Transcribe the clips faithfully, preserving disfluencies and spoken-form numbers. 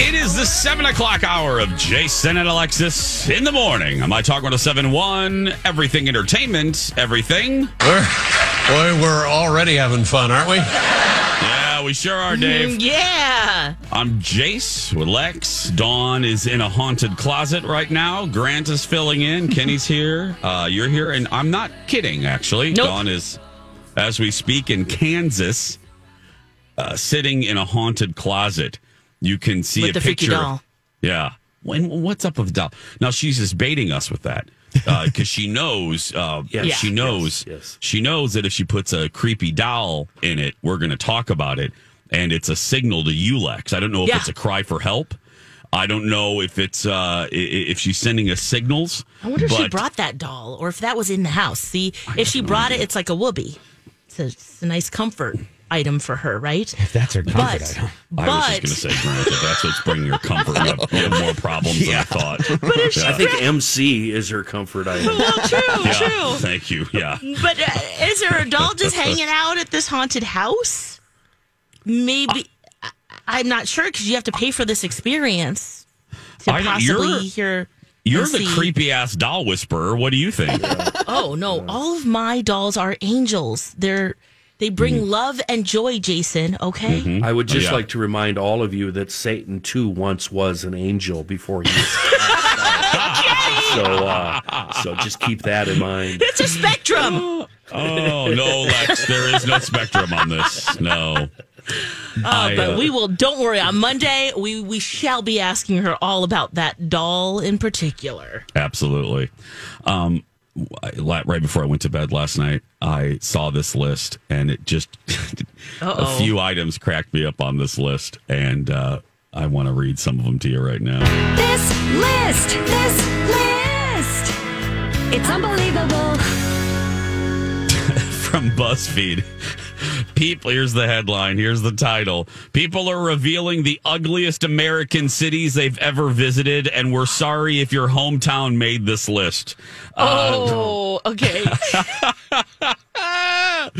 It is the seven o'clock hour of Jason and Alexis in the morning. On my Talk one oh seven point one, everything entertainment, everything. We're, boy, we're already having fun, aren't we? Yeah, we sure are, Dave. Yeah. I'm Jace with Lex. Dawn is in a haunted closet right now. Grant is filling in. Kenny's here. Uh, you're here. And I'm not kidding, actually. Nope. Dawn is, as we speak, in Kansas, uh, sitting in a haunted closet. You can see with a the picture. Doll. Yeah. When, what's up with the doll? Now, she's just baiting us with that because uh, she knows, uh, yes, yeah, she knows, yes, yes. she knows that if she puts a creepy doll in it, we're going to talk about it. And it's a signal to you, Lex. I don't know if yeah. it's a cry for help. I don't know if it's uh, if she's sending us signals. I wonder if she brought that doll or if that was in the house. See, if she brought it, it's like a whoopee. It's a, it's a nice comfort item for her, right? If that's her comfort but, item. I but, was just going to say, Grant, if that's what's bringing her comfort, you have, you have more problems yeah. than I thought. But if she I think M C is her comfort item. Well, true, yeah, true. Thank you, yeah. But uh, is her doll just hanging out at this haunted house? Maybe. Uh, I'm not sure, because you have to pay for this experience to I, possibly you're, hear You're M C. The creepy-ass doll whisperer. What do you think? Yeah. Oh, no. Yeah. All of my dolls are angels. They're They bring mm-hmm. love and joy, Jason, okay? Mm-hmm. I would just yeah. like to remind all of you that Satan, too, once was an angel before he was... So, uh, so just keep that in mind. It's a spectrum. Oh, oh no, Lex, there is no spectrum on this. No. Uh, I, but uh, we will. Don't worry. On Monday, we, we shall be asking her all about that doll in particular. Absolutely. Um, right before I went to bed last night, I saw this list, and it just a few items cracked me up on this list, and uh, I want to read some of them to you right now. This list. This list. It's unbelievable. From BuzzFeed. People, here's the headline. Here's the title. People are revealing the ugliest American cities they've ever visited, and we're sorry if your hometown made this list. Oh, uh, okay.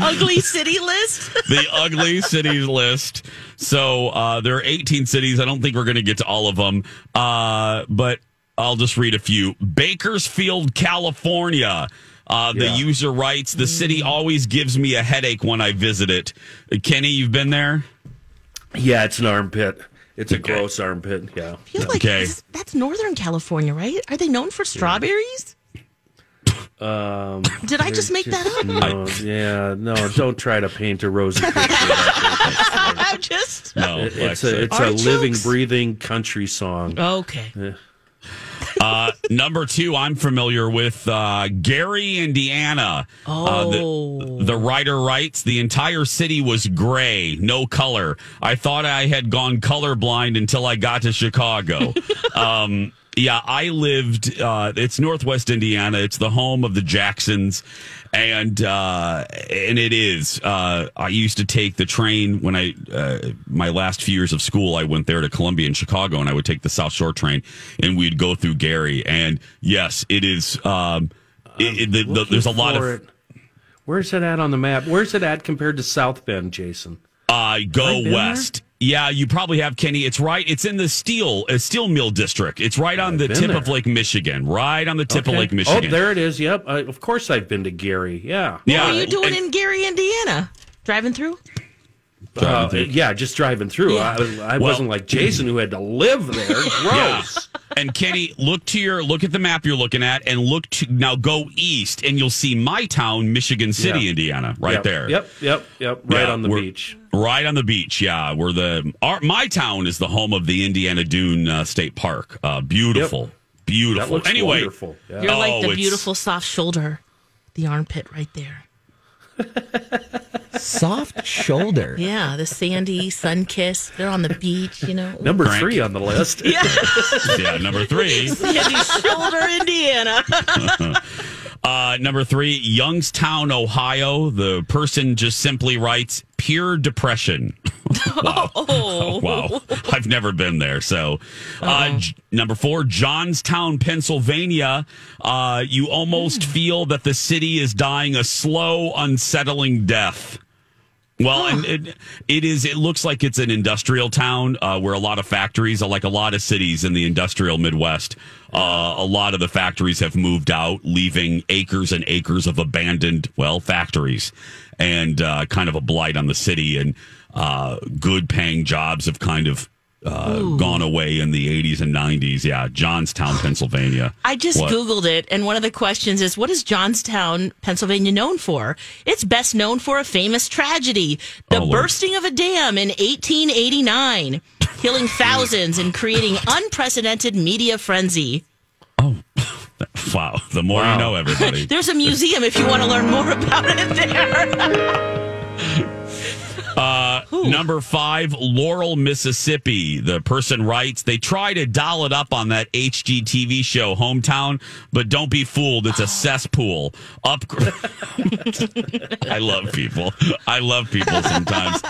Ugly city list? The ugly cities list. So uh, there are eighteen cities. I don't think we're going to get to all of them, uh, but I'll just read a few. Bakersfield, California. Uh, the yeah. user writes, the city always gives me a headache when I visit it. Kenny, you've been there? Yeah, it's an armpit. It's okay. a gross armpit. Yeah. I feel yeah. like okay. this, that's Northern California, right? Are they known for strawberries? Um, Did I just make just, that up? No, I, yeah, no, don't try to paint a rosy picture. I'm just... No, it, it's a, it's a living, breathing country song. Okay. Yeah. Uh, number two, I'm familiar with uh, Gary, Indiana. Oh. Uh, the, the writer writes, the entire city was gray, no color. I thought I had gone colorblind until I got to Chicago. um, yeah, I lived, uh, it's Northwest Indiana. It's the home of the Jacksons. And uh, and it is. Uh, I used to take the train when I, uh, my last few years of school, I went there to Columbia and Chicago, and I would take the South Shore train, and we'd go through Gary. And yes, it is. Um, it, it, the, there's a lot of. It. Where's it at on the map? Where's it at compared to South Bend, Jason? Uh, go west. There? Yeah, you probably have, Kenny. It's right. It's in the steel uh, steel mill district. It's right on I've the tip there. of Lake Michigan. Right on the tip okay. of Lake Michigan. Oh, there it is. Yep. Uh, of course, I've been to Gary. Yeah. What yeah. are you doing and, in Gary, Indiana? Driving through? Uh, yeah, just driving through. Yeah. I, I well, wasn't like Jason, who had to live there. Gross. Yeah. And Kenny, look to your look at the map you're looking at, and look to now go east, and you'll see my town, Michigan City, yeah. Indiana, right yep. there. Yep, yep, yep. Right yeah, on the beach. Right on the beach. Yeah, where the our, my town is the home of the Indiana Dune uh, State Park. Uh, beautiful, yep. beautiful. That looks anyway, wonderful. Yeah. You're oh, like the beautiful soft shoulder, the armpit right there. Soft shoulder. Yeah, the sandy, sun kiss. They're on the beach, you know. Number Frank. three on the list. Yeah, yeah number three. Sandy shoulder, Indiana. uh, number three, Youngstown, Ohio. The person just simply writes, pure depression. Wow. Oh. Oh, wow. I've never been there. So, uh, j- number four, Johnstown, Pennsylvania. Uh, you almost mm. feel that the city is dying a slow, unsettling death. Well, huh. and it, it is. It looks like it's an industrial town uh, where a lot of factories, like a lot of cities in the industrial Midwest, uh, a lot of the factories have moved out, leaving acres and acres of abandoned, well, factories, and uh, kind of a blight on the city. And uh, good-paying jobs have kind of uh, gone away in the eighties and nineties. Yeah, Johnstown, Pennsylvania. I just what? Googled it, and one of the questions is, what is Johnstown, Pennsylvania known for? It's best known for a famous tragedy, the oh, bursting Lord. of a dam in eighteen eighty-nine, killing thousands and creating unprecedented media frenzy. Oh, wow. The more wow. you know, everybody. There's a museum if you want to learn more about it there. Uh, number five, Laurel, Mississippi. The person writes, they try to dial it up on that H G T V show, Hometown, but don't be fooled. It's a cesspool. Up- I love people. I love people sometimes.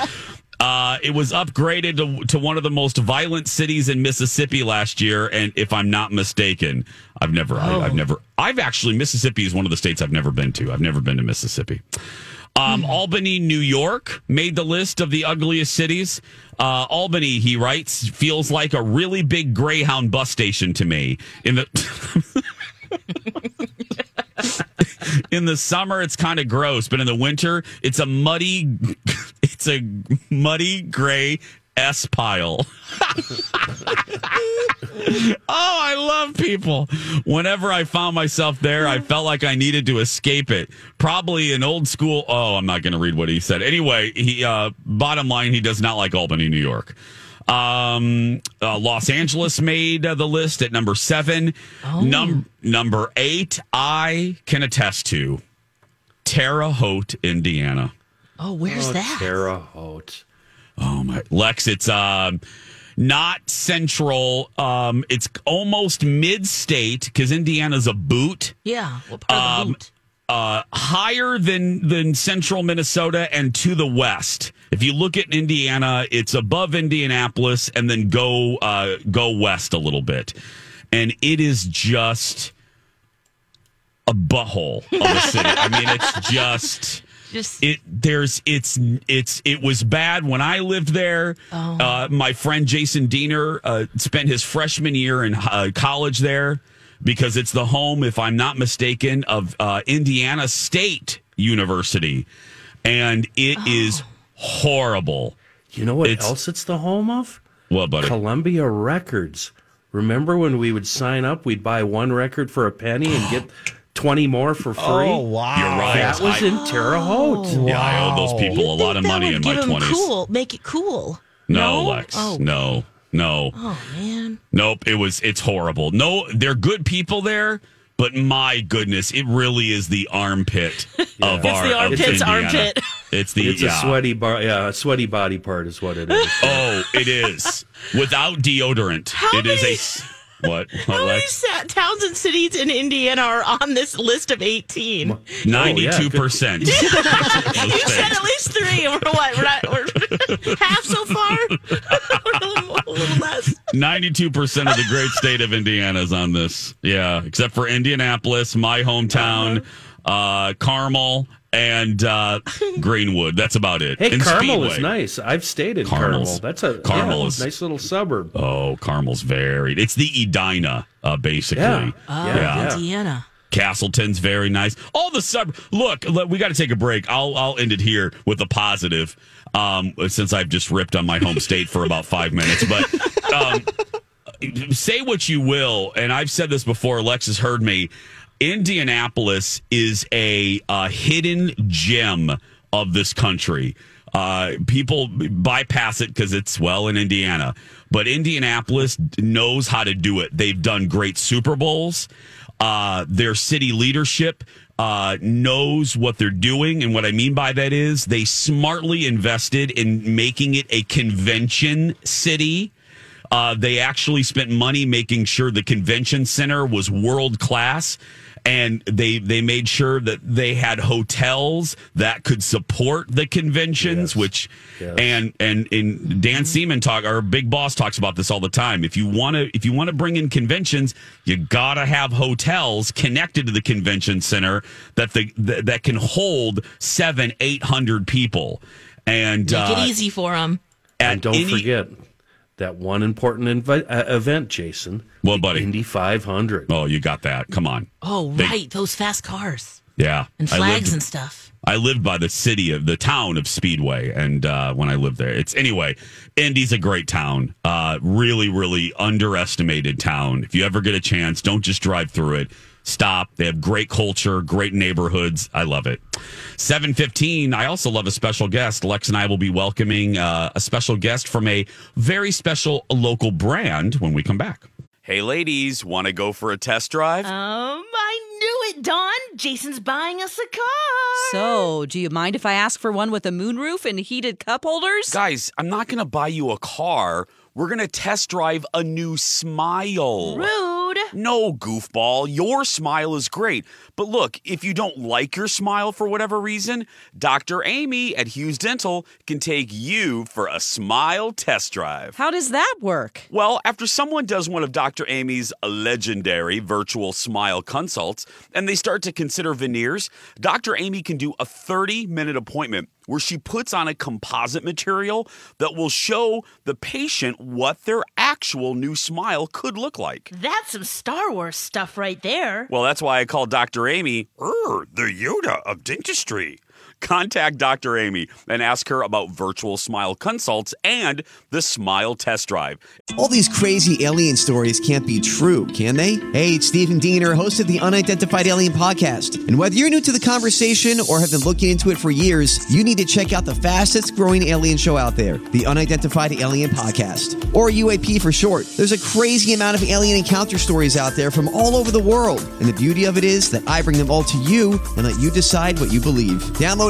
Uh, it was upgraded to, to one of the most violent cities in Mississippi last year, and if I'm not mistaken, I've never, oh. I, I've never, I've actually, Mississippi is one of the states I've never been to. I've never been to Mississippi. Um, mm-hmm. Albany, New York made the list of the ugliest cities. Uh, Albany, he writes, feels like a really big Greyhound bus station to me. In the in the summer, it's kind of gross, but in the winter, it's a muddy, it's a muddy gray S pile. Oh, I love people. Whenever I found myself there, I felt like I needed to escape it. Probably an old school. Oh, I'm not going to read what he said. Anyway, he uh, bottom line, he does not like Albany, New York. Um, uh, Los Angeles made uh, the list at number seven. Oh. Num- number eight, I can attest to Terre Haute, Indiana. Oh, where's oh, that? Terre Haute. Oh, my. Lex, it's um, not central. Um, it's almost mid-state because Indiana's a boot. Yeah, what part um, of the boot? Uh, higher than, than central Minnesota and to the west. If you look at Indiana, it's above Indianapolis and then go uh, go west a little bit. And it is just a butthole of a city. I mean, it's just... Just, it there's it's it's it was bad when I lived there. Oh. Uh, my friend Jason Diener uh, spent his freshman year in uh, college there because it's the home, if I'm not mistaken, of uh, Indiana State University, and it oh. is horrible. You know what it's, else it's the home of? What, buddy? Columbia Records. Remember when we would sign up, we'd buy one record for a penny and get twenty more for free. Oh, wow. You're right. That was I, in Terre Haute. Oh, yeah, wow. I owe those people a lot of money in my twenties. Cool. Make it cool. No, no? Lex. Oh. No, no. Oh, man. Nope. It was, it's horrible. No, they're good people there, but my goodness, it really is the armpit yeah. of it's our the armpit's of Indiana. armpit. It's the It's yeah. a sweaty bar, yeah, a sweaty body part is what it is. Oh, it is. Without deodorant. How it many- is a. What? what? How many towns and cities in Indiana are on this list of eighteen? Ninety-two percent. You said at least three. We're what? We're, not, we're half so far. We're a, little, a little less. Ninety-two percent of the great state of Indiana is on this. Yeah, except for Indianapolis, my hometown, uh, Carmel, and uh, Greenwood. That's about it. Hey, and Carmel Speedway. Is nice. I've stayed in Carmel's. Carmel. That's a Carmel yeah, is, nice little suburb. Oh, Carmel's varied. It's the Edina, uh, basically. Yeah. Oh, yeah. Indiana. Castleton's very nice. All the suburbs. Look, we got to take a break. I'll I'll end it here with a positive, um, since I've just ripped on my home state for about five minutes. But um, say what you will, and I've said this before. Lex has heard me. Indianapolis is a, a hidden gem of this country. Uh, people bypass it because it's, well, in Indiana. But Indianapolis knows how to do it. They've done great Super Bowls. Uh, their city leadership uh, knows what they're doing. And what I mean by that is they smartly invested in making it a convention city. Uh, they actually spent money making sure the convention center was world class, and they they made sure that they had hotels that could support the conventions. Yes. Which, yes. and and in Dan Seaman talk, our big boss talks about this all the time. If you want to, if you want to bring in conventions, you gotta have hotels connected to the convention center that the that, that can hold seven, eight hundred people, and make uh, it easy for them. And don't any, forget. That one important invi- uh, event, Jason. Well, buddy. Indy five hundred. Oh, you got that. Come on. Oh, they, right. Those fast cars. Yeah. And flags lived, and stuff. I lived by the city of the town of Speedway. And uh, when I lived there, it's anyway, Indy's a great town. Uh, really, really underestimated town. If you ever get a chance, don't just drive through it. Stop. They have great culture, great neighborhoods. I love it. seven fifteen, I also love a special guest. Lex and I will be welcoming uh, a special guest from a very special local brand when we come back. Hey, ladies, want to go for a test drive? Um, I knew it, Dawn. Jason's buying us a car. So, do you mind if I ask for one with a moonroof and heated cup holders? Guys, I'm not going to buy you a car. We're going to test drive a new smile. Rude. No, goofball, your smile is great. But look, if you don't like your smile for whatever reason, Doctor Amy at Hughes Dental can take you for a smile test drive. How does that work? Well, after someone does one of Doctor Amy's legendary virtual smile consults and they start to consider veneers, Doctor Amy can do a thirty-minute appointment where she puts on a composite material that will show the patient what they're actual new smile could look like. That's some Star Wars stuff right there. Well, that's why I call Doctor Amy, er, the Yoda of dentistry. Contact Doctor Amy and ask her about virtual smile consults and the smile test drive. All these crazy alien stories can't be true, can they? Hey, it's Stephen Diener, host of the Unidentified Alien Podcast. And whether you're new to the conversation or have been looking into it for years, you need to check out the fastest growing alien show out there, the Unidentified Alien Podcast, or U A P for short. There's a crazy amount of alien encounter stories out there from all over the world. And the beauty of it is that I bring them all to you and let you decide what you believe. Download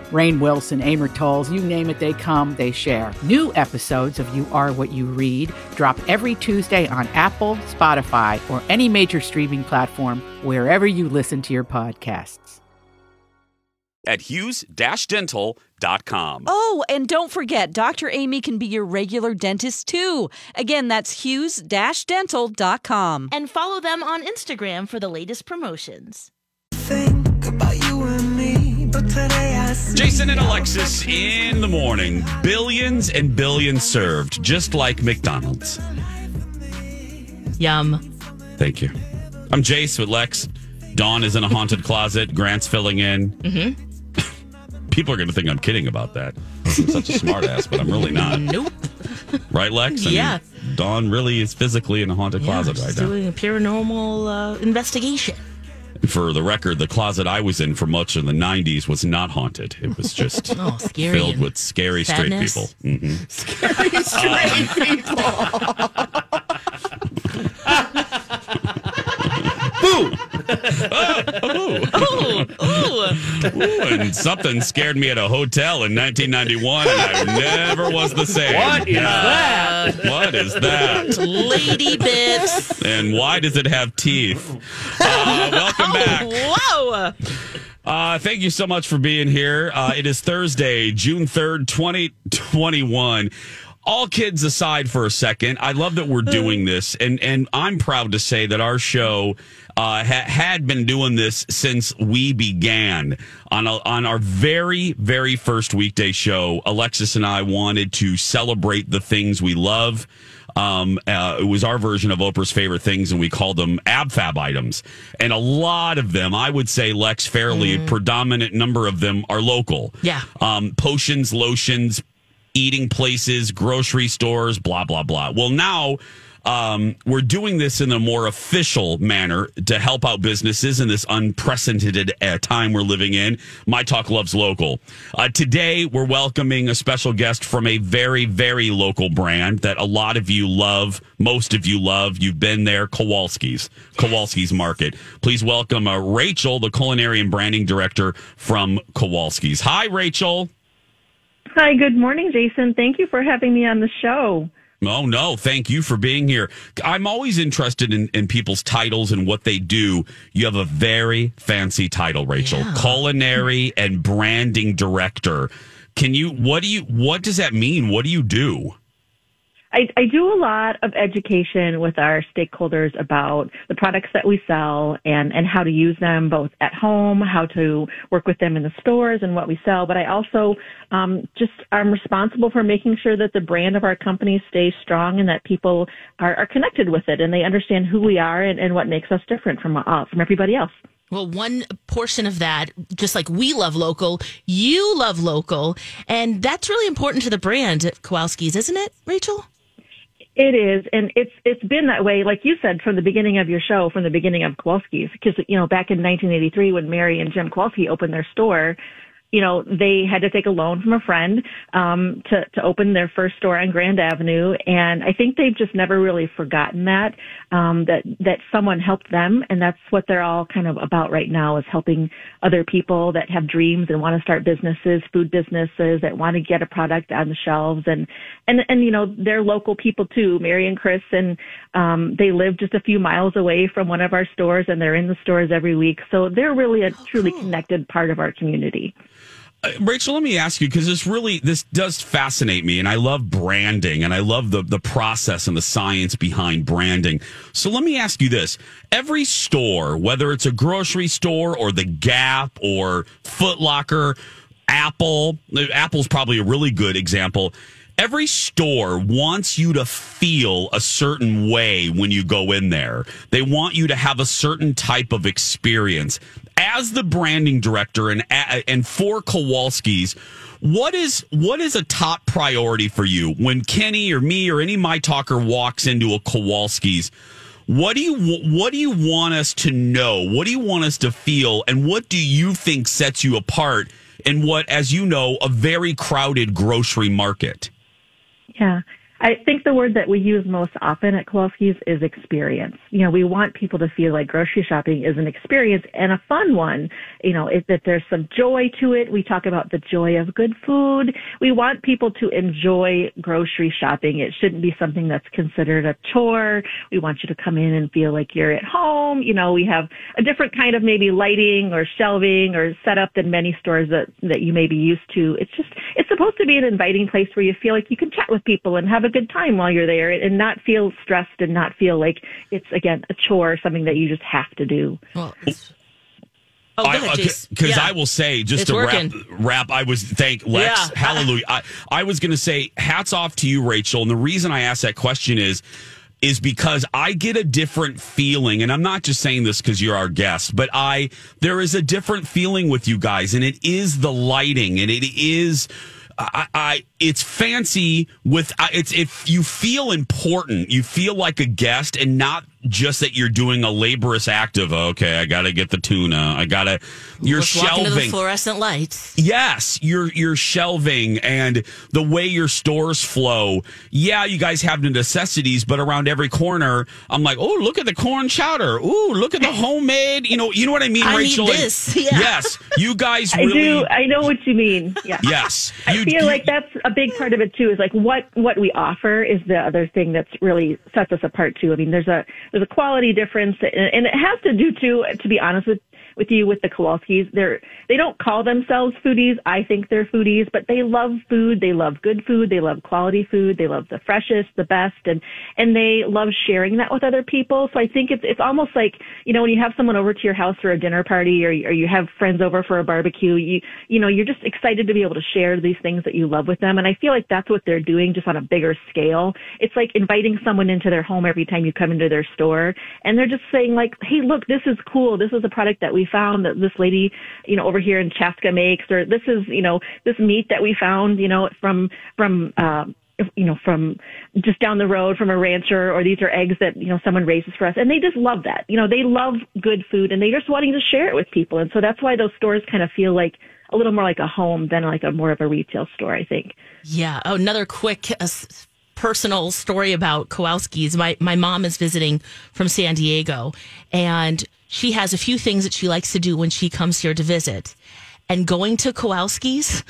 Rainn Wilson, Amor Towles, you name it, they come, they share. New episodes of You Are What You Read drop every Tuesday on Apple, Spotify, or any major streaming platform wherever you listen to your podcasts. At Hughes Dental dot com. Oh, and don't forget, Doctor Amy can be your regular dentist, too. Again, that's Hughes Dental dot com. And follow them on Instagram for the latest promotions. Think about you and me. Jason and Alexis in the morning. Billions and billions served, just like McDonald's. Yum. Thank you. I'm Jace with Lex. Dawn is in a haunted closet. Grant's filling in. Mm-hmm. People are going to think I'm kidding about that. I'm such a smartass, but I'm really not. Nope. Right, Lex? I yeah. Mean, Dawn really is physically in a haunted yeah, closet right now. Doing a paranormal uh, investigation. For the record, the closet I was in for much of the nineties was not haunted. It was just oh, scary filled with scary sadness. Straight people. Mm-hmm. Scary straight people. Boo! oh, oh. Oh, oh. Ooh, and something scared me at a hotel in nineteen ninety-one, and I never was the same. What is uh, that? What is that? Lady bits. And why does it have teeth? Uh, welcome back. Oh, whoa. Uh, thank you so much for being here. Uh, it is Thursday, June third, twenty twenty-one. All kids aside for a second, I love that we're doing this, and, and I'm proud to say that our show uh, ha- had been doing this since we began. On a, on our very, very first weekday show, Alexis and I wanted to celebrate the things we love. Um, uh, it was our version of Oprah's favorite things, and we called them abfab items. And a lot of them, I would say, Lex, fairly, mm. predominant number of them are local. Yeah. Um, potions, lotions, eating places, grocery stores, blah, blah, blah. Well, now um, we're doing this in a more official manner to help out businesses in this unprecedented uh, time we're living in. My Talk Loves Local. Uh, today, we're welcoming a special guest from a very, very local brand that a lot of you love, most of you love. You've been there, Kowalski's, Kowalski's Market. Please welcome uh, Rachel, the Culinary and Branding Director from Kowalski's. Hi, Rachel. Hi, good morning, Jason. Thank you for having me on the show. Oh, no, thank you for being here. I'm always interested in, in people's titles and what they do. You have a very fancy title, Rachel. Yeah. Culinary and Branding Director. Can you, what do you, what does that mean? What do you do? I, I do a lot of education with our stakeholders about the products that we sell and, and how to use them both at home, how to work with them in the stores and what we sell. But I also um, just am responsible for making sure that the brand of our company stays strong and that people are, are connected with it and they understand who we are and, and what makes us different from uh, from everybody else. Well, one portion of that, just like we love local, you love local. And that's really important to the brand at Kowalski's, isn't it, Rachel? It is, and it's it's been that way, like you said, from the beginning of your show, from the beginning of Kowalski's, because, you know, back in nineteen eighty-three when Mary and Jim Kowalski opened their store, you know, they had to take a loan from a friend um, to, to open their first store on Grand Avenue. And I think they've just never really forgotten that, um, that, that someone helped them. And that's what they're all kind of about right now, is helping other people that have dreams and want to start businesses, food businesses, that want to get a product on the shelves. And, and, and, you know, they're local people too, Mary and Chris. And um, they live just a few miles away from one of our stores, and they're in the stores every week. So they're really a truly connected part of our community. Uh, Rachel, let me ask you, because this really, this does fascinate me, and I love branding, and I love the, the process and the science behind branding. So let me ask you this. Every store, whether it's a grocery store or the Gap or Foot Locker, Apple, Apple's probably a really good example. Every store wants you to feel a certain way when you go in there. They want you to have a certain type of experience. As the branding director and and for Kowalski's, what is what is a top priority for you when Kenny or me or any My Talker walks into a Kowalski's? What do you what do you want us to know? What do you want us to feel? And what do you think sets you apart in what, as you know, a very crowded grocery market? Yeah, I think the word that we use most often at Kowalski's is experience. You know, we want people to feel like grocery shopping is an experience and a fun one. You know, it, that there's some joy to it. We talk about the joy of good food. We want people to enjoy grocery shopping. It shouldn't be something that's considered a chore. We want you to come in and feel like you're at home. You know, we have a different kind of maybe lighting or shelving or setup than many stores that, that you may be used to. It's just, it's supposed to be an inviting place where you feel like you can chat with people and have a good time while you're there and not feel stressed and not feel like it's, again, a chore, something that you just have to do. Well, it's... Oh, because I, uh, yeah. I will say, just it's to wrap, wrap, I was, thank Lex, yeah. Hallelujah. I, I was going to say, hats off to you, Rachel. And the reason I asked that question is, is because I get a different feeling, and I'm not just saying this because you're our guest, but I, there is a different feeling with you guys, and it is the lighting, and it is... I, I, it's fancy with it's if you feel important, you feel like a guest and not just that you're doing a laborious act of, okay, I got to get the tuna. I got to, you're just shelving. Walking to the fluorescent lights. Yes, you're, you're shelving and the way your stores flow. Yeah, you guys have the necessities, but around every corner, I'm like, oh, look at the corn chowder. Oh, look at the homemade, you know, you know what I mean, I Rachel? Need this. Yeah. Yes, you guys really. I do. I know what you mean. Yeah. Yes. You, I feel you, like that's a big part of it too, is like what, what we offer is the other thing that's really sets us apart too. I mean, there's a, There's a quality difference, and it has to do, too, to be honest with, with you, with the Kowalski's. They're, they don't call themselves foodies. I think they're foodies, but they love food. They love good food. They love quality food. They love the freshest, the best, and, and they love sharing that with other people. So I think it's, it's almost like, you know, when you have someone over to your house for a dinner party, or, or you have friends over for a barbecue, you, you know, you're just excited to be able to share these things that you love with them. And I feel like that's what they're doing, just on a bigger scale. It's like inviting someone into their home every time you come into their store, and they're just saying like, hey, look, this is cool. This is a product that we found, that this lady, you know, over here in Chaska makes, or this is, you know, this meat that we found, you know, from, from, uh, you know, from just down the road from a rancher, or these are eggs that, you know, someone raises for us. And they just love that. You know, they love good food, and they're just wanting to share it with people. And so that's why those stores kind of feel like a little more like a home than like a more of a retail store, I think. Yeah. Oh, another quick uh, personal story about Kowalski's. My my mom is visiting from San Diego, and she has a few things that she likes to do when she comes here to visit. And going to Kowalski's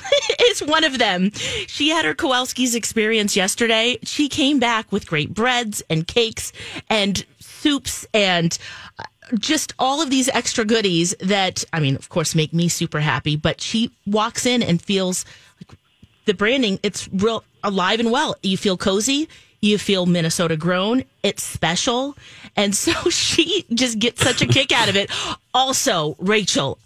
is one of them. She had her Kowalski's experience yesterday. She came back with great breads and cakes and soups and just all of these extra goodies that, I mean, of course, make me super happy. But she walks in and feels like the branding, it's real alive and well. You feel cozy. You feel Minnesota grown. It's special. And so she just gets such a kick out of it. Also, Rachel,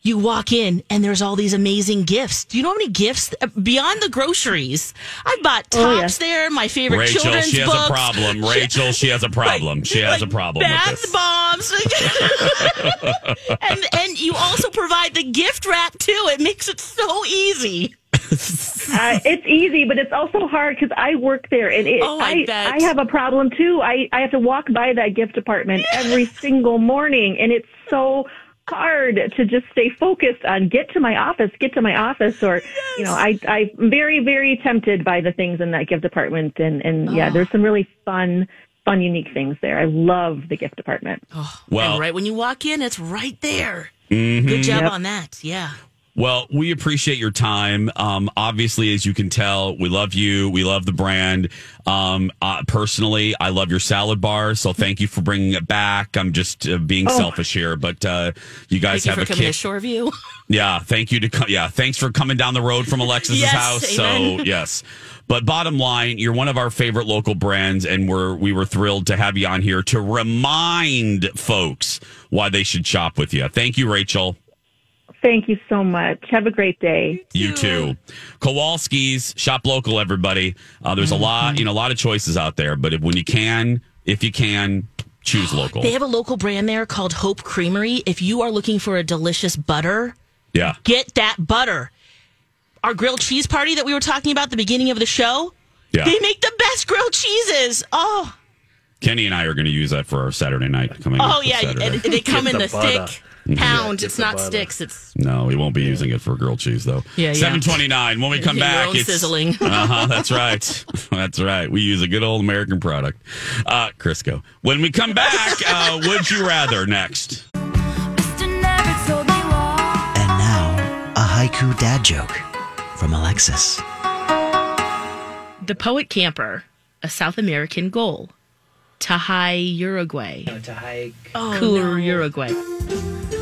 you walk in and there's all these amazing gifts. Do you know how many gifts beyond the groceries? I bought tops oh, yeah. there, my favorite Rachel, children's books. Rachel, she has a problem. Rachel, she has a problem. She has a problem with this. Bath bombs. and, and you also provide the gift wrap, too. It makes it so easy. Uh, it's easy, but it's also hard because I work there, and it, oh, I, I, I have a problem too. I, I have to walk by that gift department every single morning, and it's so hard to just stay focused on get to my office, get to my office, or, yes. you know, I, I'm very, very tempted by the things in that gift department. And, and oh. yeah, there's some really fun, fun, unique things there. I love the gift department. Oh, well, and right when you walk in, it's right there. Mm-hmm. Good job yep. on that. Yeah. Well, we appreciate your time. Um, obviously, as you can tell, we love you. We love the brand. Um, uh, personally, I love your salad bar, so thank you for bringing it back. I'm just uh, being oh. selfish here, but uh, you guys thank have you for a coming kick. To Shore View. Yeah, thank you to co- yeah, thanks for coming down the road from Alexis's yes, house. Amen. So yes, but bottom line, you're one of our favorite local brands, and we're we were thrilled to have you on here to remind folks why they should shop with you. Thank you, Rachel. Thank you so much. Have a great day. You too. Kowalski's, shop local, everybody. Uh, there's a lot, you know, a lot of choices out there, but if, when you can, if you can, choose local. They have a local brand there called Hope Creamery. If you are looking for a delicious butter, yeah, get that butter. Our grilled cheese party that we were talking about at the beginning of the show, yeah. they make the best grilled cheeses. Oh. Kenny and I are going to use that for our Saturday night coming up. Oh, yeah. And they come in the, the thick. Pound. Yeah, it's not butter. Sticks. It's no. We won't be yeah. using it for grilled cheese though. Yeah, yeah. Seven twenty nine. When we come yeah, back, your own it's sizzling. uh huh. That's right. That's right. We use a good old American product, uh, Crisco. When we come back, uh, would you rather next? And now a haiku dad joke from Alexis. The poet camper, a South American goal. Tahai, Uruguay. No, Tahai. Oh, cool, no. Uruguay.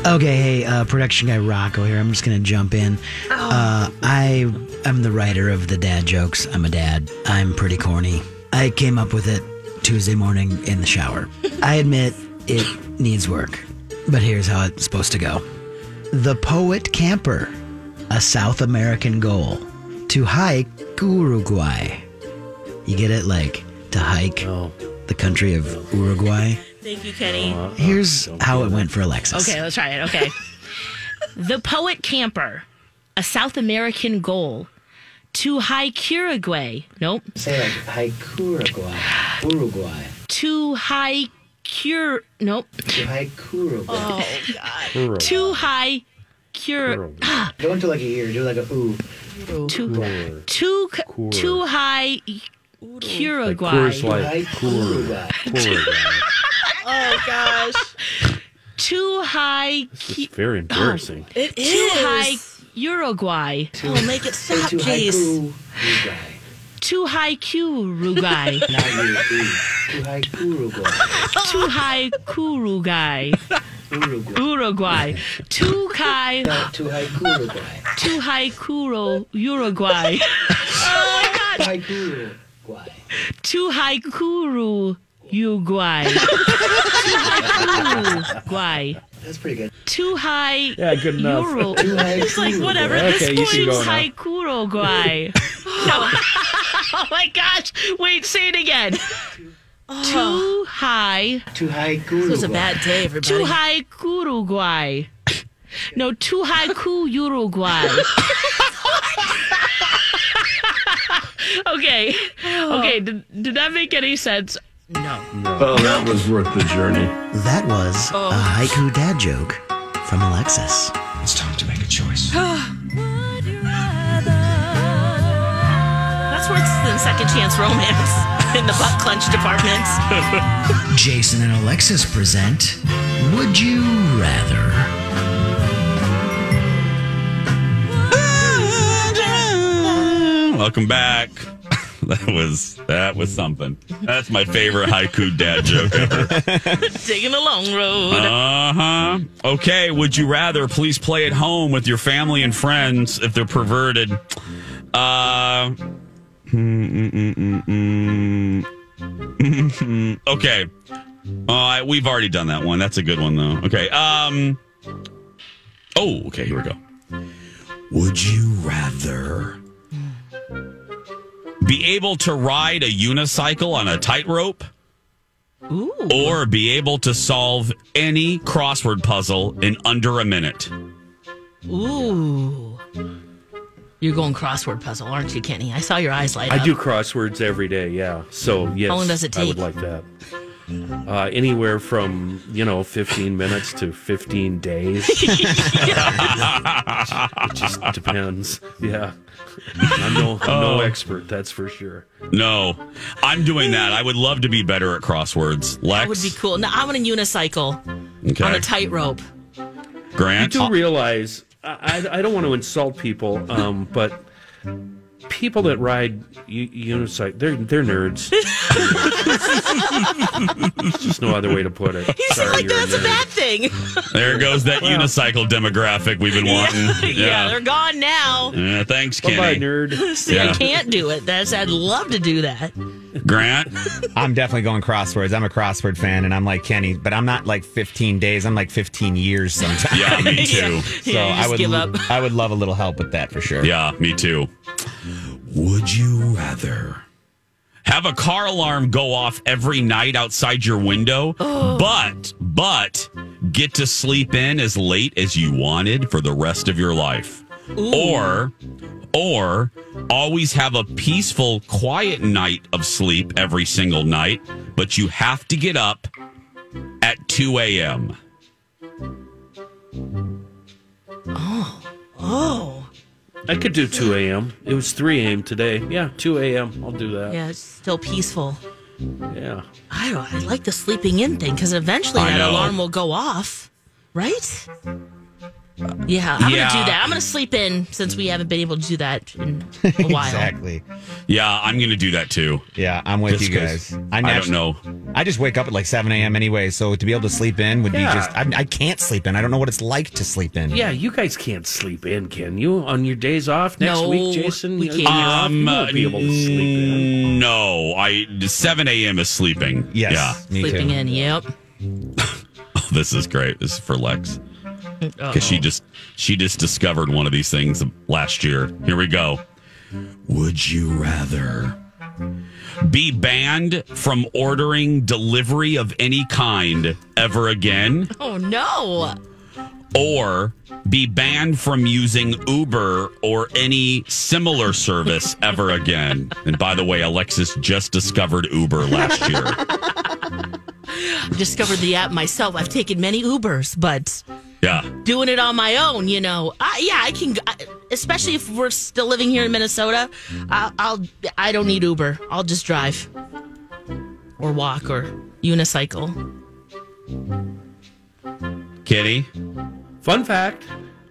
Okay, hey, uh, production guy Rocco here. I'm just going to jump in. Oh. Uh, I am the writer of the dad jokes. I'm a dad. I'm pretty corny. I came up with it Tuesday morning in the shower. I admit it needs work, but here's how it's supposed to go. The poet camper, a South American goal, to hike Uruguay. You get it? Like, to hike oh. the country of Uruguay. Thank you, Kenny. Uh, Here's how it went for Alexis. Okay, let's try it. Okay. The poet camper, a South American goal, to hike Uruguay. Nope. Say like hike Uruguay. Uruguay. To hike Uruguay. Nope. To hike Uruguay. Oh, God. Uruguay. To hike Uruguay. Ah. Don't do like a ear. Do like a ooh. Ooh. To, to, to, to hike Uruguay. Like Uruguay. Oh, gosh. Too high. This is very embarrassing. Oh, it is. Too high Uruguay. Too, oh, make it stop, please. Too high Uruguay. Too high Uruguay. Not you. Too high Uruguay. Too high Uruguay. Uruguay. Uruguay. Too high. No, too high Uruguay. Too high Kuro Uruguay. Oh, my God. Too high Uruguay. Uruguay. Uruguay. That's pretty good. Too high. Yeah, good enough. Euro. Too high. It's like whatever. Okay, this you can go now. High Uruguay. No. Oh my gosh! Wait, say it again. Oh. Too high. Too high Uruguay. This was a bad day, everybody. Too high Uruguay. No, too high Uruguay. Okay. Okay. Did, did that make any sense? No. no. Oh, that was worth the journey. That was oh. a haiku dad joke from Alexis. It's time to make a choice. That's worse than second chance romance in the butt clench department. Jason and Alexis present Would You Rather? Welcome back. That was that was something. That's my favorite haiku dad joke ever. Taking the long road. Uh-huh. Okay, would you rather please play at home with your family and friends if they're perverted? Uh Okay. Uh, we've already done that one. That's a good one though. Okay. Um Oh, okay, here we go. Would you rather be able to ride a unicycle on a tightrope, or be able to solve any crossword puzzle in under a minute? Ooh. You're going crossword puzzle, aren't you, Kenny? I saw your eyes light up. I do crosswords every day, yeah. So, yes, how long does it take? I would like that. uh, anywhere from, you know, fifteen minutes to fifteen days. It just depends. Yeah. I'm no, I'm no oh. expert, that's for sure. No, I'm doing that. I would love to be better at crosswords. Lex? That would be cool. No, I'm on a unicycle okay. on a tightrope. Grant? You do realize, I, I don't want to insult people, um, but people that ride u- unicycle, they're, they're nerds. There's just no other way to put it. He's Sorry, like, that's a, a bad thing. There goes that well, unicycle demographic we've been wanting. Yeah, yeah. yeah they're gone now. Yeah, thanks, Kenny. Bye-bye, nerd. See, yeah. I can't do it. That's, I'd love to do that. Grant? I'm definitely going crosswords. I'm a crossword fan, and I'm like Kenny, but I'm not like fifteen days. I'm like fifteen years sometimes. Yeah, me too. yeah. So yeah, I would give up. I would love a little help with that for sure. Yeah, me too. Would you rather have a car alarm go off every night outside your window, oh. but but get to sleep in as late as you wanted for the rest of your life? Ooh. Or or always have a peaceful, quiet night of sleep every single night, but you have to get up at two a.m. Oh, oh. I could do two a.m. It was three a.m. today. Yeah, two a.m. I'll do that. Yeah, it's still peaceful. Yeah. I don't. I like the sleeping in thing because eventually I that know. alarm will go off, right? Yeah, I'm yeah. going to do that. I'm going to sleep in since we haven't been able to do that in a while. Exactly. Yeah, I'm going to do that too. Yeah, I'm with just you guys. I, I don't know. I just wake up at like seven a.m. anyway, so to be able to sleep in would yeah. be just... I, I can't sleep in. I don't know what it's like to sleep in. Yeah, you guys can't sleep in, can you? On your days off next no, week, Jason? We can't. Um, you won't be able to sleep in. No, I, seven a.m. is sleeping. Yes, yeah. me Sleeping too. in, yep. Oh, this is great. This is for Lex. Because she just she just discovered one of these things last year. Here we go. Would you rather be banned from ordering delivery of any kind ever again? Oh, no. Or be banned from using Uber or any similar service ever again? And by the way, Alexis just discovered Uber last year. I've discovered the app myself. I've taken many Ubers, but... Yeah, doing it on my own, you know. I, yeah, I can, I, especially if we're still living here in Minnesota. I'll, I'll, I don't need Uber. I'll just drive, or walk, or unicycle. Kitty, fun fact: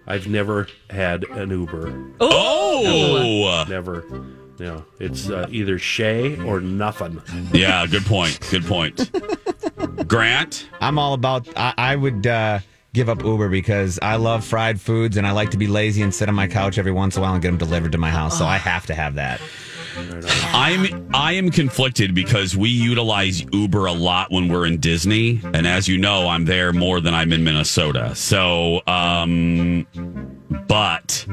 I've never had an Uber. Oh, never. never. Yeah, it's uh, either Shay or nothing. Yeah, good point. Good point. Grant, I'm all about. I, I would. Uh, Give up Uber because I love fried foods and I like to be lazy and sit on my couch every once in a while and get them delivered to my house. So I have to have that. I'm I am conflicted because we utilize Uber a lot when we're in Disney, and as you know, I'm there more than I'm in Minnesota. So, um, but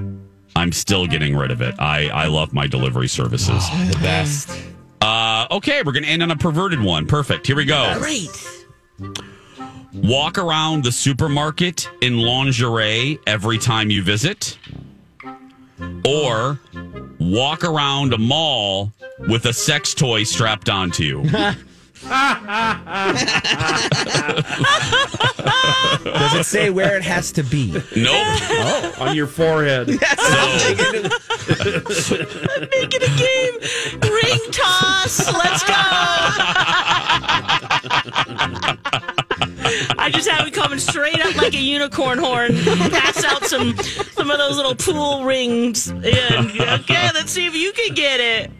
I'm still getting rid of it. I I love my delivery services. Oh, the best. Uh, okay, we're gonna end on a perverted one. Perfect. Here we go. Great. Walk around the supermarket in lingerie every time you visit, or walk around a mall with a sex toy strapped onto you. Does it say where it has to be? Nope. Oh, on your forehead. Yes. So. Make it a game. Ring toss. Let's go. I just have it coming straight up like a unicorn horn. Pass out some some of those little pool rings. And, okay, let's see if you can get it.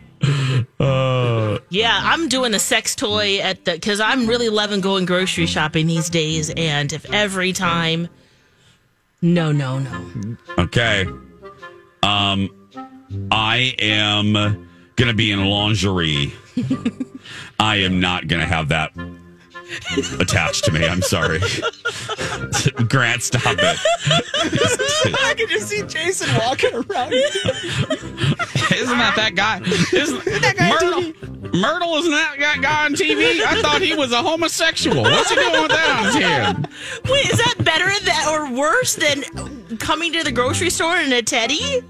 Uh, yeah, I'm doing a sex toy at the because I'm really loving going grocery shopping these days. And if every time, no, no, no. Okay, um, I am gonna be in lingerie. I am not gonna have that attached to me. I'm sorry. Grant, stop it. I can just see Jason walking around. Isn't that that guy? Isn't that guy Myrtle, Myrtle isn't that guy on T V? I thought he was a homosexual. What's he doing with that on his hand? Wait, is that better than, or worse than coming to the grocery store in a teddy?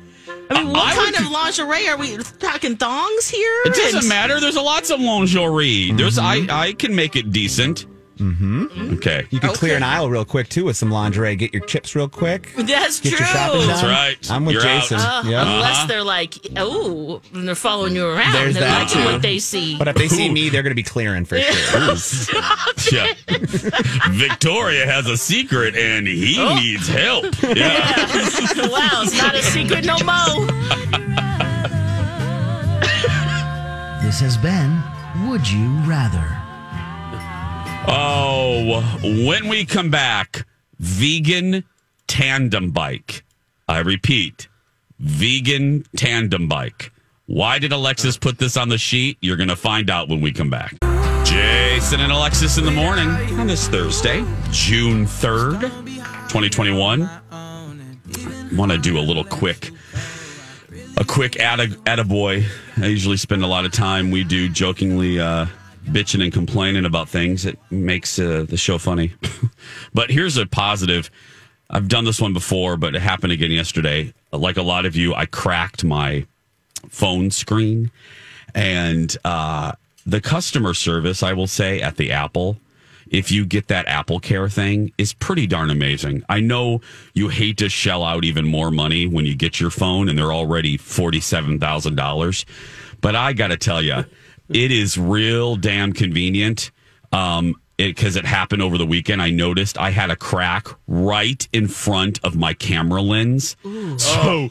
I mean, what I kind would, of lingerie are we talking? Thongs here? It doesn't and, matter. There's a lots of lingerie. Mm-hmm. There's I, I can make it decent. Mm-hmm. Okay. You can okay. clear an aisle real quick, too, with some lingerie. Get your chips real quick. That's Get true. Your shopping done. That's right. I'm with You're Jason. Uh, yep. uh-huh. Unless they're like, oh, and they're following you around. There's they're that, liking too. What they see. But if they Ooh. see me, they're going to be clearing for sure. Yeah. Victoria has a secret, and he oh. needs help. Yeah. yeah. Wow, it's not a secret no more. This has been Would You Rather? Oh, when we come back, vegan tandem bike. I repeat, vegan tandem bike. Why did Alexis put this on the sheet? You're going to find out when we come back. Jason and Alexis in the morning on this Thursday, June third, twenty twenty-one. Want to do a little quick, a quick attaboy. I usually spend a lot of time, we do jokingly... uh bitching and complaining about things. It makes uh, the show funny. But here's a positive. I've done this one before, but it happened again yesterday. Like a lot of you, I cracked my phone screen. And uh, the customer service, I will say, at the Apple, if you get that Apple Care thing, is pretty darn amazing. I know you hate to shell out even more money when you get your phone, and they're already forty-seven thousand dollars. But I got to tell you, it is real damn convenient um, it, 'cause it happened over the weekend. I noticed I had a crack right in front of my camera lens. Ooh. So, oh,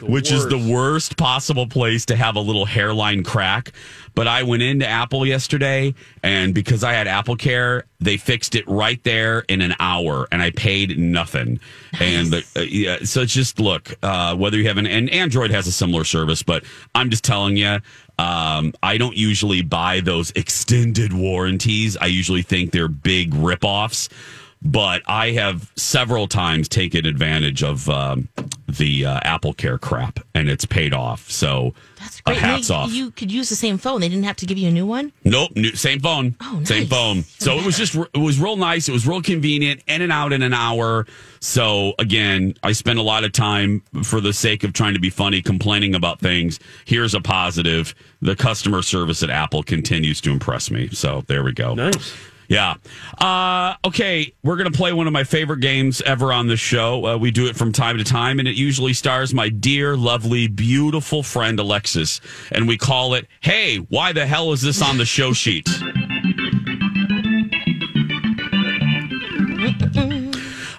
which worst. is the worst possible place to have a little hairline crack. But I went into Apple yesterday, and because I had Apple Care, they fixed it right there in an hour, and I paid nothing. And the, uh, yeah, so it's just, look, uh, whether you have an and Android has a similar service, but I'm just telling you, Um, I don't usually buy those extended warranties. I usually think they're big ripoffs, but I have several times taken advantage of um, the uh, Apple Care crap, and it's paid off. So that's great. Uh, hats you, off. You could use the same phone. They didn't have to give you a new one? Nope. New, same phone. Oh, nice. Same phone. So it was just, it was real nice. It was real convenient, in and out in an hour. So again, I spend a lot of time for the sake of trying to be funny, complaining about things. Here's a positive. The customer service at Apple continues to impress me. So there we go. Nice. Yeah. Uh, okay, we're going to play one of my favorite games ever on this show. Uh, we do it from time to time, and it usually stars my dear, lovely, beautiful friend Alexis. And we call it, Hey, Why the Hell Is This on the Show Sheet?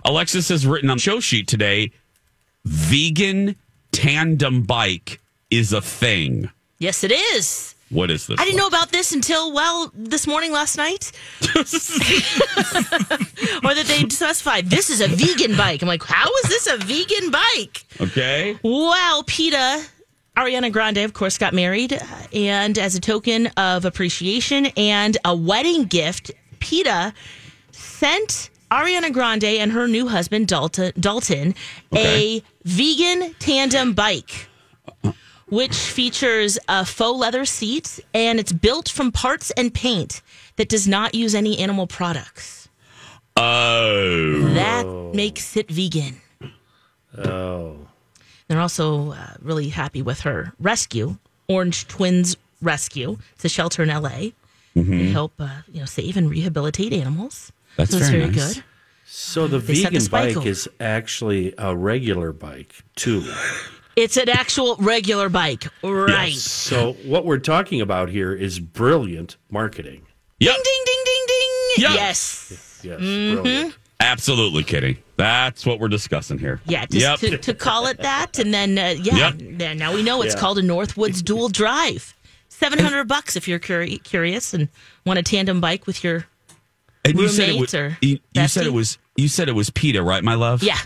Alexis has written on the show sheet today, vegan tandem bike is a thing. Yes, it is. What is this? I didn't like? know about this until, well, this morning, last night. Or that they specified, this is a vegan bike. I'm like, how is this a vegan bike? Okay. Well, PETA, Ariana Grande, of course, got married. And as a token of appreciation and a wedding gift, PETA sent Ariana Grande and her new husband, Dalton, Dalton okay. a vegan tandem bike, which features a faux leather seat, and it's built from parts and paint that does not use any animal products. Oh. That makes it vegan. Oh. They're also uh, really happy with her rescue, Orange Twins Rescue. It's a shelter in L A. Mm-hmm. They help uh, you know, save and rehabilitate animals. That's so very, very nice. Good. So the they vegan bike over. is actually a regular bike, too. It's an actual regular bike, right? Yes. So what we're talking about here is brilliant marketing. Yep. Ding, ding, ding, ding, ding. Yep. Yes. Yes, mm-hmm. Brilliant. Absolutely, Kitty. That's what we're discussing here. Yeah, just yep. to, to call it that, and then, uh, yeah, yep. now we know it's yeah. called a Northwoods Dual Drive. seven hundred bucks if you're curi- curious and want a tandem bike with your and roommate you said it was, or you, you said it was You said it was PETA, right, my love? Yeah.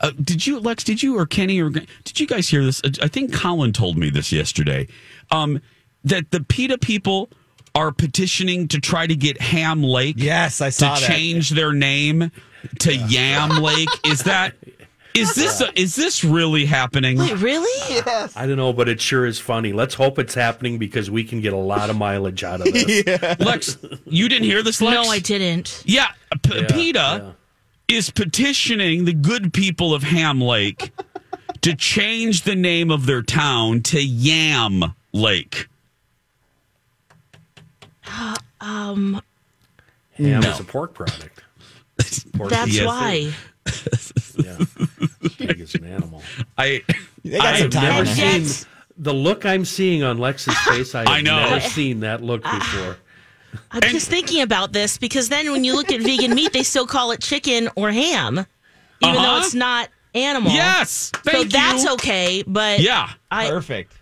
Uh, did you, Lex, did you, or Kenny, or did you guys hear this? I think Colin told me this yesterday, um, that the PETA people are petitioning to try to get Ham Lake yes, I saw to that. change their name to yeah. Yam Lake. Is that, is this, a, is this really happening? Wait, really? Yes. I don't know, but it sure is funny. Let's hope it's happening because we can get a lot of mileage out of this. yeah. Lex, you didn't hear this, Lex? No, I didn't. Yeah, P- yeah PETA. Yeah. is petitioning the good people of Ham Lake to change the name of their town to Yam Lake. Um, Ham no. is a pork product. Pork That's yes, why. Yeah, pig is an animal. I I've never seen it. The look I'm seeing on Lex's face. I, I have know. never seen that look before. I'm and, just thinking about this because then when you look at vegan meat, they still call it chicken or ham, even uh-huh. though it's not animal. Yes, thank so you. That's okay. But yeah, I, perfect.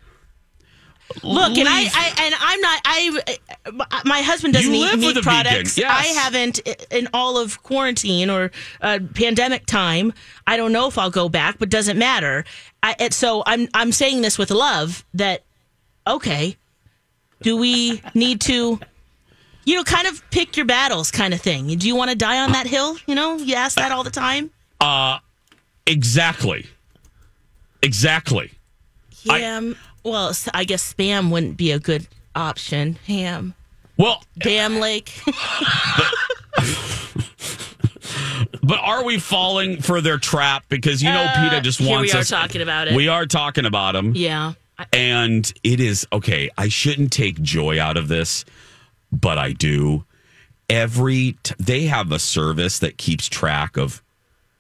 Look, Leave. and I, I and I'm not. I my husband doesn't you eat meat products. Yes. I haven't in all of quarantine or uh, pandemic time. I don't know if I'll go back, but doesn't matter. I, and so I'm I'm saying this with love. That okay? Do we need to? You know, kind of pick your battles kind of thing. Do you want to die on that hill? You know, you ask that all the time. Uh, exactly. Exactly. Ham. I, well, I guess spam wouldn't be a good option. Ham. Well. Bam Lake. But, but are we falling for their trap? Because, you know, uh, PETA just wants us. We are us, talking about it. We are talking about them. Yeah. And it is, okay, I shouldn't take joy out of this. But I do. Every t- they have a service that keeps track of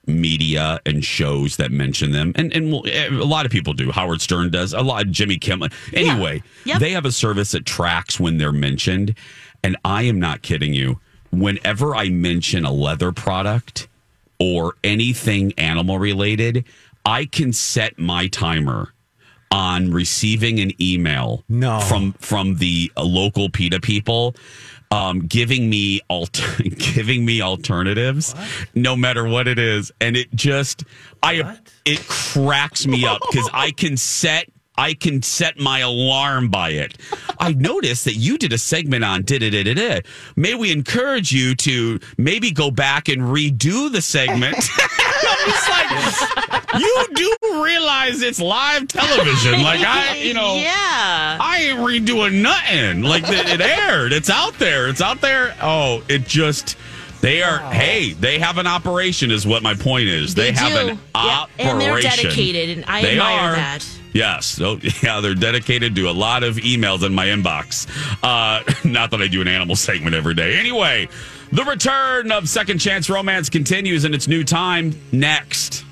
media and shows that mention them, and and we'll, a lot of people do. Howard Stern does a lot. Jimmy Kimmel. Anyway, yeah. yep. They have a service that tracks when they're mentioned, and I am not kidding you. Whenever I mention a leather product or anything animal related, I can set my timer on receiving an email no. from from the uh, local PETA people, um, giving me alter- giving me alternatives, what? no matter what it is, and it just what? I it cracks me up because I can set I can set my alarm by it. I noticed that you did a segment on da da da da da. May we encourage you to maybe go back and redo the segment? I'm just like. You do realize it's live television. Like, I, you know, yeah. I ain't redoing nothing. Like, it aired. It's out there. It's out there. Oh, it just, they are, wow. hey, they have an operation is what my point is. They, they have do. an yeah. operation. And they're dedicated, and I they admire are. that. Yes. So, yeah, they're dedicated to a lot of emails in my inbox. Uh, not that I do an animal segment every day. Anyway, the return of Second Chance Romance continues in its new time next.